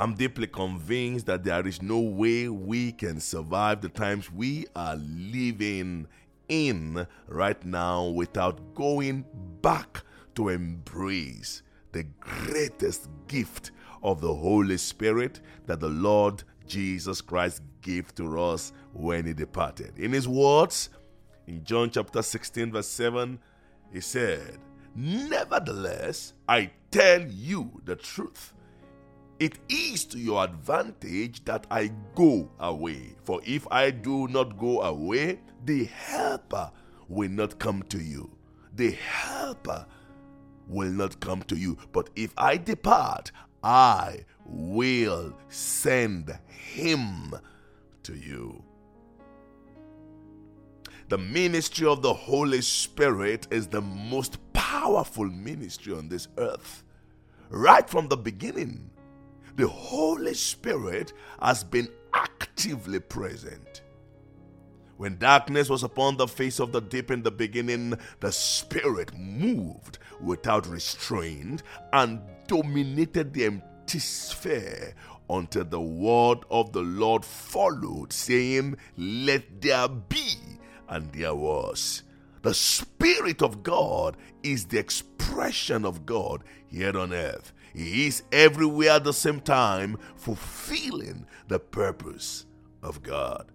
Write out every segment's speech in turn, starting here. I'm deeply convinced that there is no way we can survive the times we are living in right now without going back to embrace the greatest gift of the Holy Spirit that the Lord Jesus Christ gave to us when he departed. In his words, in John chapter 16 verse 7, he said, "Nevertheless, I tell you the truth. It is to your advantage that I go away. For if I do not go away, the helper will not come to you. The helper will not come to you. But if I depart, I will send him to you." The ministry of the Holy Spirit is the most powerful ministry on this earth. Right from the beginning, the Holy Spirit has been actively present. When darkness was upon the face of the deep in the beginning, the Spirit moved without restraint and dominated the empty sphere until the word of the Lord followed, saying, "Let there be," and there was. The Spirit of God is the expression of God here on earth. He is everywhere at the same time, fulfilling the purpose of God.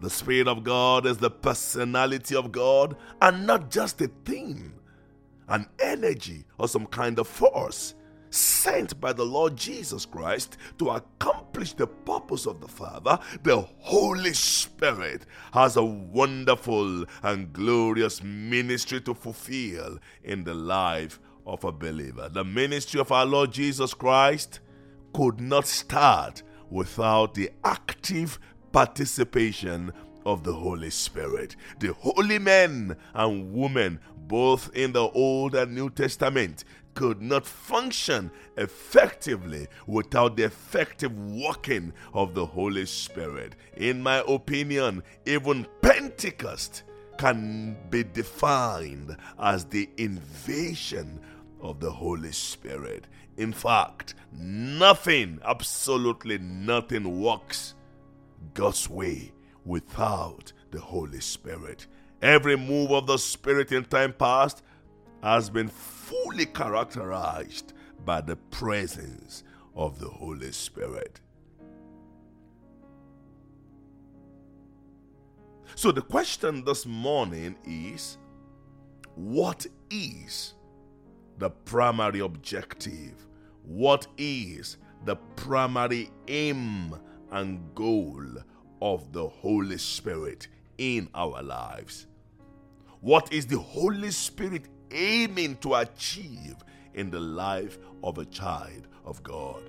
The Spirit of God is the personality of God and not just a thing, an energy or some kind of force sent by the Lord Jesus Christ to accomplish the purpose of the Father. The Holy Spirit has a wonderful and glorious ministry to fulfill in the life of a believer. The ministry of our Lord Jesus Christ could not start without the active participation of the Holy Spirit. The holy men and women, both in the Old and New Testament, could not function effectively without the effective working of the Holy Spirit. In my opinion, even Pentecost can be defined as the invasion of the Holy Spirit. In fact, nothing, absolutely nothing, works God's way without the Holy Spirit. Every move of the Spirit in time past has been fully characterized by the presence of the Holy Spirit. So the question this morning is, what is the primary objective? What is the primary aim and goal of the Holy Spirit in our lives? What is the Holy Spirit aiming to achieve in the life of a child of God?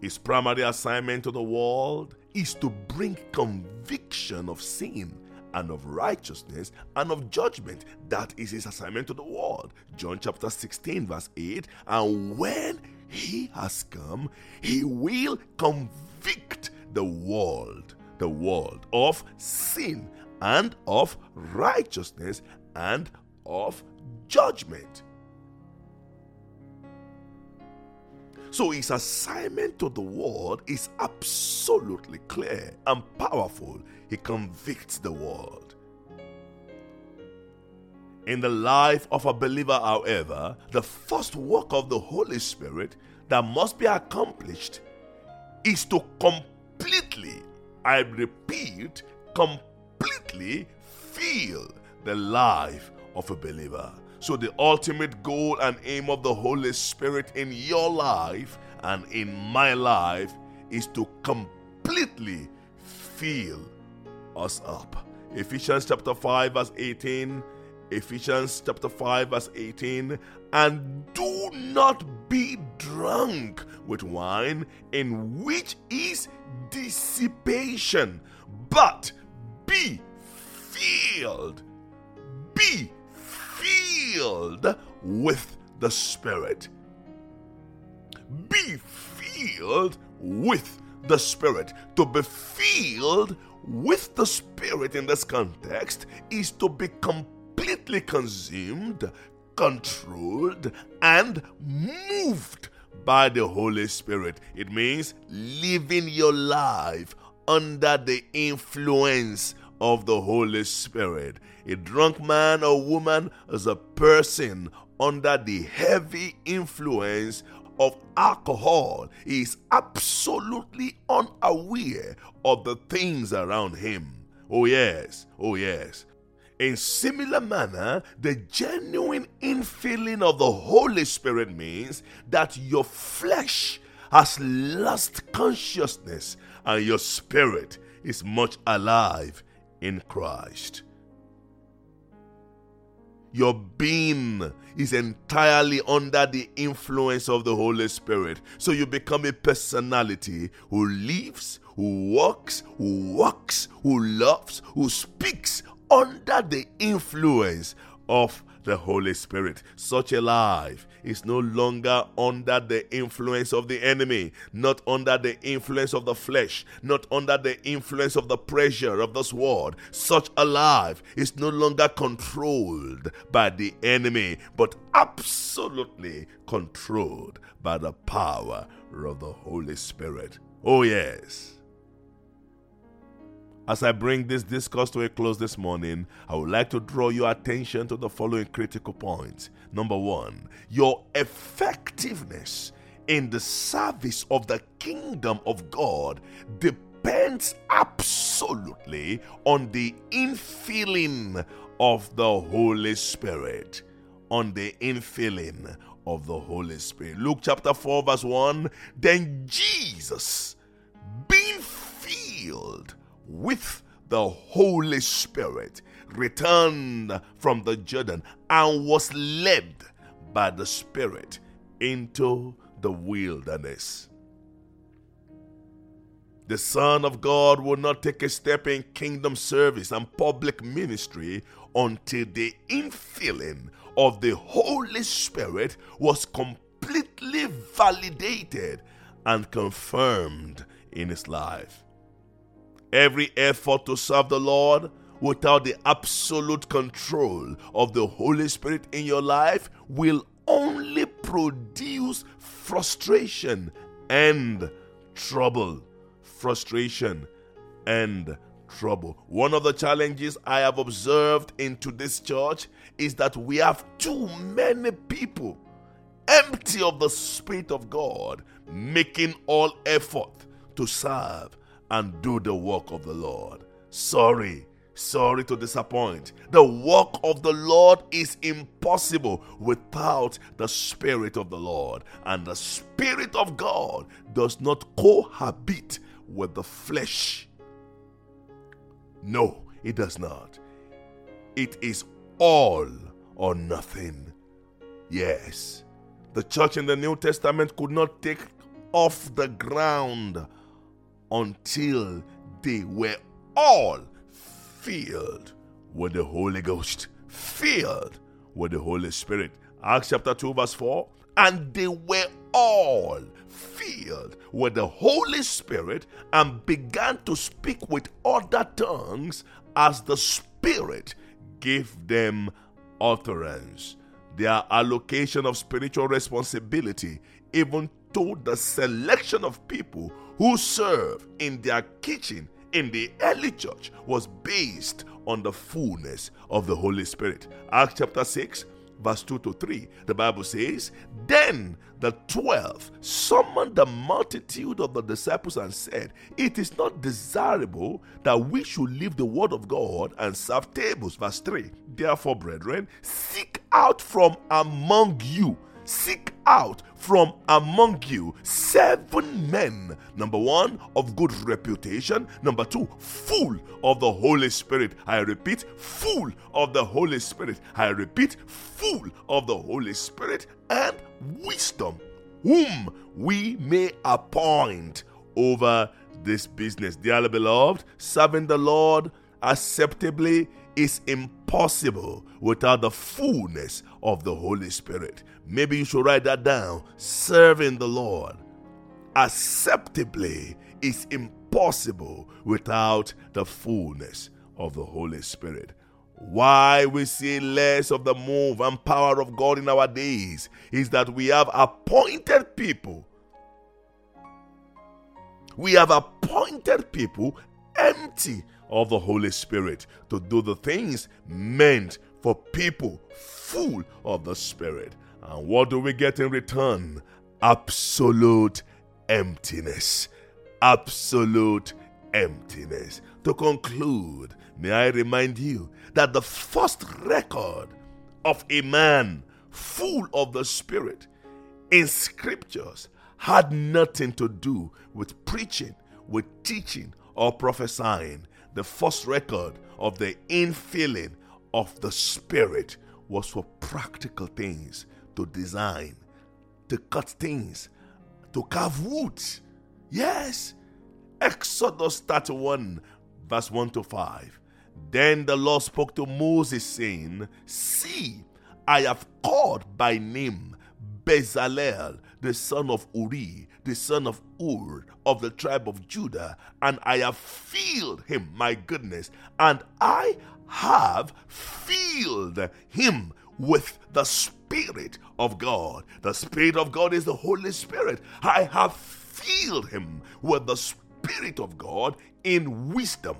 His primary assignment to the world is to bring conviction of sin and of righteousness and of judgment. That is his assignment to the world. John chapter 16 verse 8. And when he has come, he will convict the world of sin and of righteousness and of judgment. So his assignment to the world is absolutely clear and powerful. He convicts the world. In the life of a believer, however, the first work of the Holy Spirit that must be accomplished is to completely, I repeat, completely fill the life of a believer. So the ultimate goal and aim of the Holy Spirit in your life and in my life is to completely fill us up. Ephesians chapter 5 verse 18. Ephesians chapter 5 verse 18. And do not be drunk with wine, in which is dissipation, but be filled. Be filled with the Spirit. Be filled with the Spirit. To be filled with the Spirit in this context is to be completely consumed, controlled, and moved by the Holy Spirit. It means living your life under the influence of the Holy Spirit. A drunk man or woman is a person under the heavy influence of alcohol. He is absolutely unaware of the things around him. Oh yes, oh yes. In similar manner, the genuine infilling of the Holy Spirit means that your flesh has lost consciousness and your spirit is much alive in Christ. Your being is entirely under the influence of the Holy Spirit. So you become a personality who lives, who walks, who loves, who speaks under the influence of the Holy Spirit. Such a life is no longer under the influence of the enemy, not under the influence of the flesh, not under the influence of the pressure of this world. Such a life is no longer controlled by the enemy, but absolutely controlled by the power of the Holy Spirit. Oh yes. As I bring this discourse to a close this morning, I would like to draw your attention to the following critical points. Number one, your effectiveness in the service of the kingdom of God depends absolutely on the infilling of the Holy Spirit. On the infilling of the Holy Spirit. Luke chapter 4 verse 1, then Jesus, being filled with the Holy Spirit, returned from the Jordan and was led by the Spirit into the wilderness. The Son of God will not take a step in kingdom service and public ministry until the infilling of the Holy Spirit was completely validated and confirmed in his life. Every effort to serve the Lord without the absolute control of the Holy Spirit in your life will only produce frustration and trouble. Frustration and trouble. One of the challenges I have observed in today's church is that we have too many people empty of the Spirit of God, making all effort to serve and do the work of the Lord. Sorry to disappoint. The work of the Lord is impossible without the Spirit of the Lord. And the Spirit of God does not cohabit with the flesh. No, it does not. It is all or nothing. Yes, the church in the New Testament could not take off the ground until they were all filled with the Holy Ghost, filled with the Holy Spirit. Acts chapter 2 verse 4, and they were all filled with the Holy Spirit and began to speak with other tongues as the Spirit gave them utterance. Their allocation of spiritual responsibility, even to the selection of people who serve in their kitchen in the early church, was based on the fullness of the Holy Spirit. Acts chapter 6 verse 2-3, the Bible says, then the 12 summoned the multitude of the disciples and said, it is not desirable that we should leave the word of God and serve tables. Verse 3, therefore, brethren, seek out from among you 7 men. Number 1, of good reputation. Number 2, full of the Holy Spirit. I repeat, full of the Holy Spirit. I repeat, full of the Holy Spirit and wisdom, whom we may appoint over this business. Dearly beloved, serving the Lord acceptably is impossible without the fullness of the Holy Spirit. Maybe you should write that down. Serving the Lord acceptably is impossible without the fullness of the Holy Spirit. Why we see less of the move and power of God in our days is that we have appointed people. We have appointed people empty of the Holy Spirit to do the things meant for people full of the Spirit. And what do we get in return? Absolute emptiness. Absolute emptiness. To conclude, may I remind you that the first record of a man full of the Spirit in Scriptures had nothing to do with preaching, with teaching, or prophesying. The first record of the infilling of the Spirit was for practical things, to design, to cut things, to carve wood. Yes, Exodus 31, verse 1 to 5. Then the Lord spoke to Moses, saying, "See, I have called by name Bezalel, the son of Uri, the son of Hur, of the tribe of Judah, and I have filled him," my goodness, "and I have filled him with the Spirit of God." The Spirit of God is the Holy Spirit. "I have filled him with the Spirit of God in wisdom,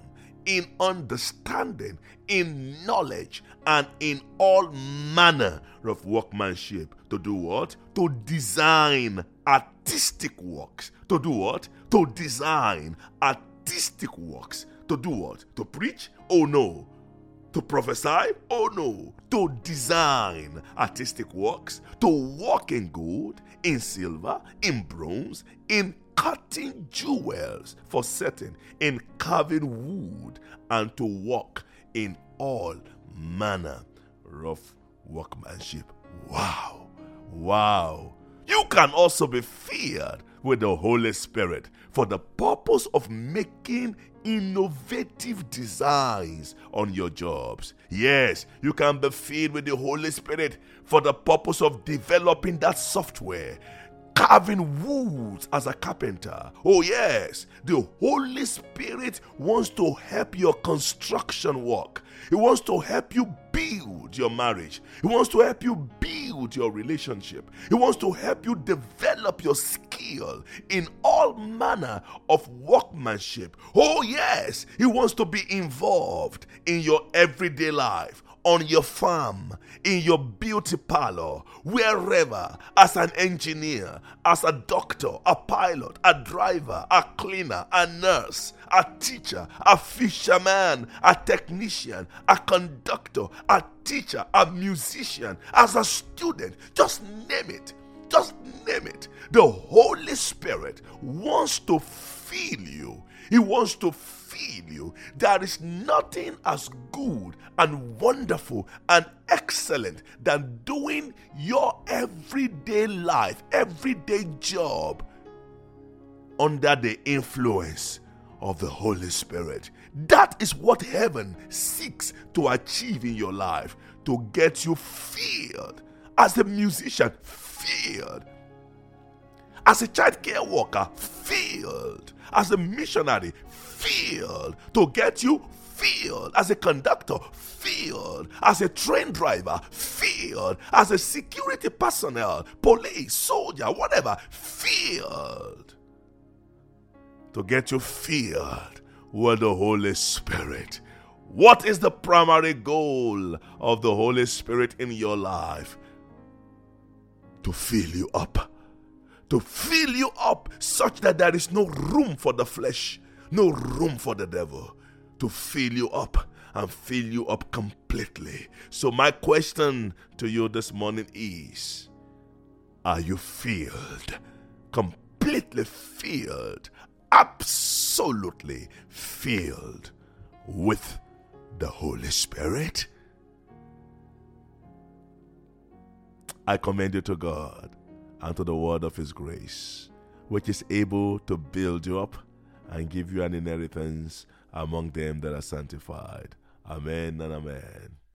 in understanding, in knowledge, and in all manner of workmanship." To do what? To design artistic works. To do what? To design artistic works. To do what? To preach? Oh no. To prophesy? Oh no. To design artistic works. To work in gold, in silver, in bronze, in cutting jewels for setting, in carving wood, and to work in all manner of workmanship. Wow. Wow. You can also be filled with the Holy Spirit for the purpose of making innovative designs on your jobs. Yes, you can be filled with the Holy Spirit for the purpose of developing that software, carving wood as a carpenter. Oh yes, the Holy Spirit wants to help your construction work. He wants to help you build your marriage. He wants to help you build your relationship. He wants to help you develop your skill in all manner of workmanship. Oh yes, he wants to be involved in your everyday life, on your farm, in your beauty parlor, wherever, as an engineer, as a doctor, a pilot, a driver, a cleaner, a nurse, a teacher, a fisherman, a technician, a conductor, a teacher, a musician, as a student. Just name it. Just name it. The Holy Spirit wants to fill you. He wants to fill you. There is nothing as good and wonderful and excellent than doing your everyday life, everyday job under the influence of the Holy Spirit. That is what heaven seeks to achieve in your life, to get you filled. As a musician, filled. As a child care worker, filled. As a missionary, filled. To get you filled. As a conductor, filled. As a train driver, filled. As a security personnel, police, soldier, whatever, filled. To get you filled with the Holy Spirit. What is the primary goal of the Holy Spirit in your life? To fill you up. To fill you up such that there is no room for the flesh, no room for the devil. To fill you up and fill you up completely. So my question to you this morning is, are you filled? Completely filled, absolutely filled with the Holy Spirit? I commend you to God and to the word of his grace, which is able to build you up and give you an inheritance among them that are sanctified. Amen and amen.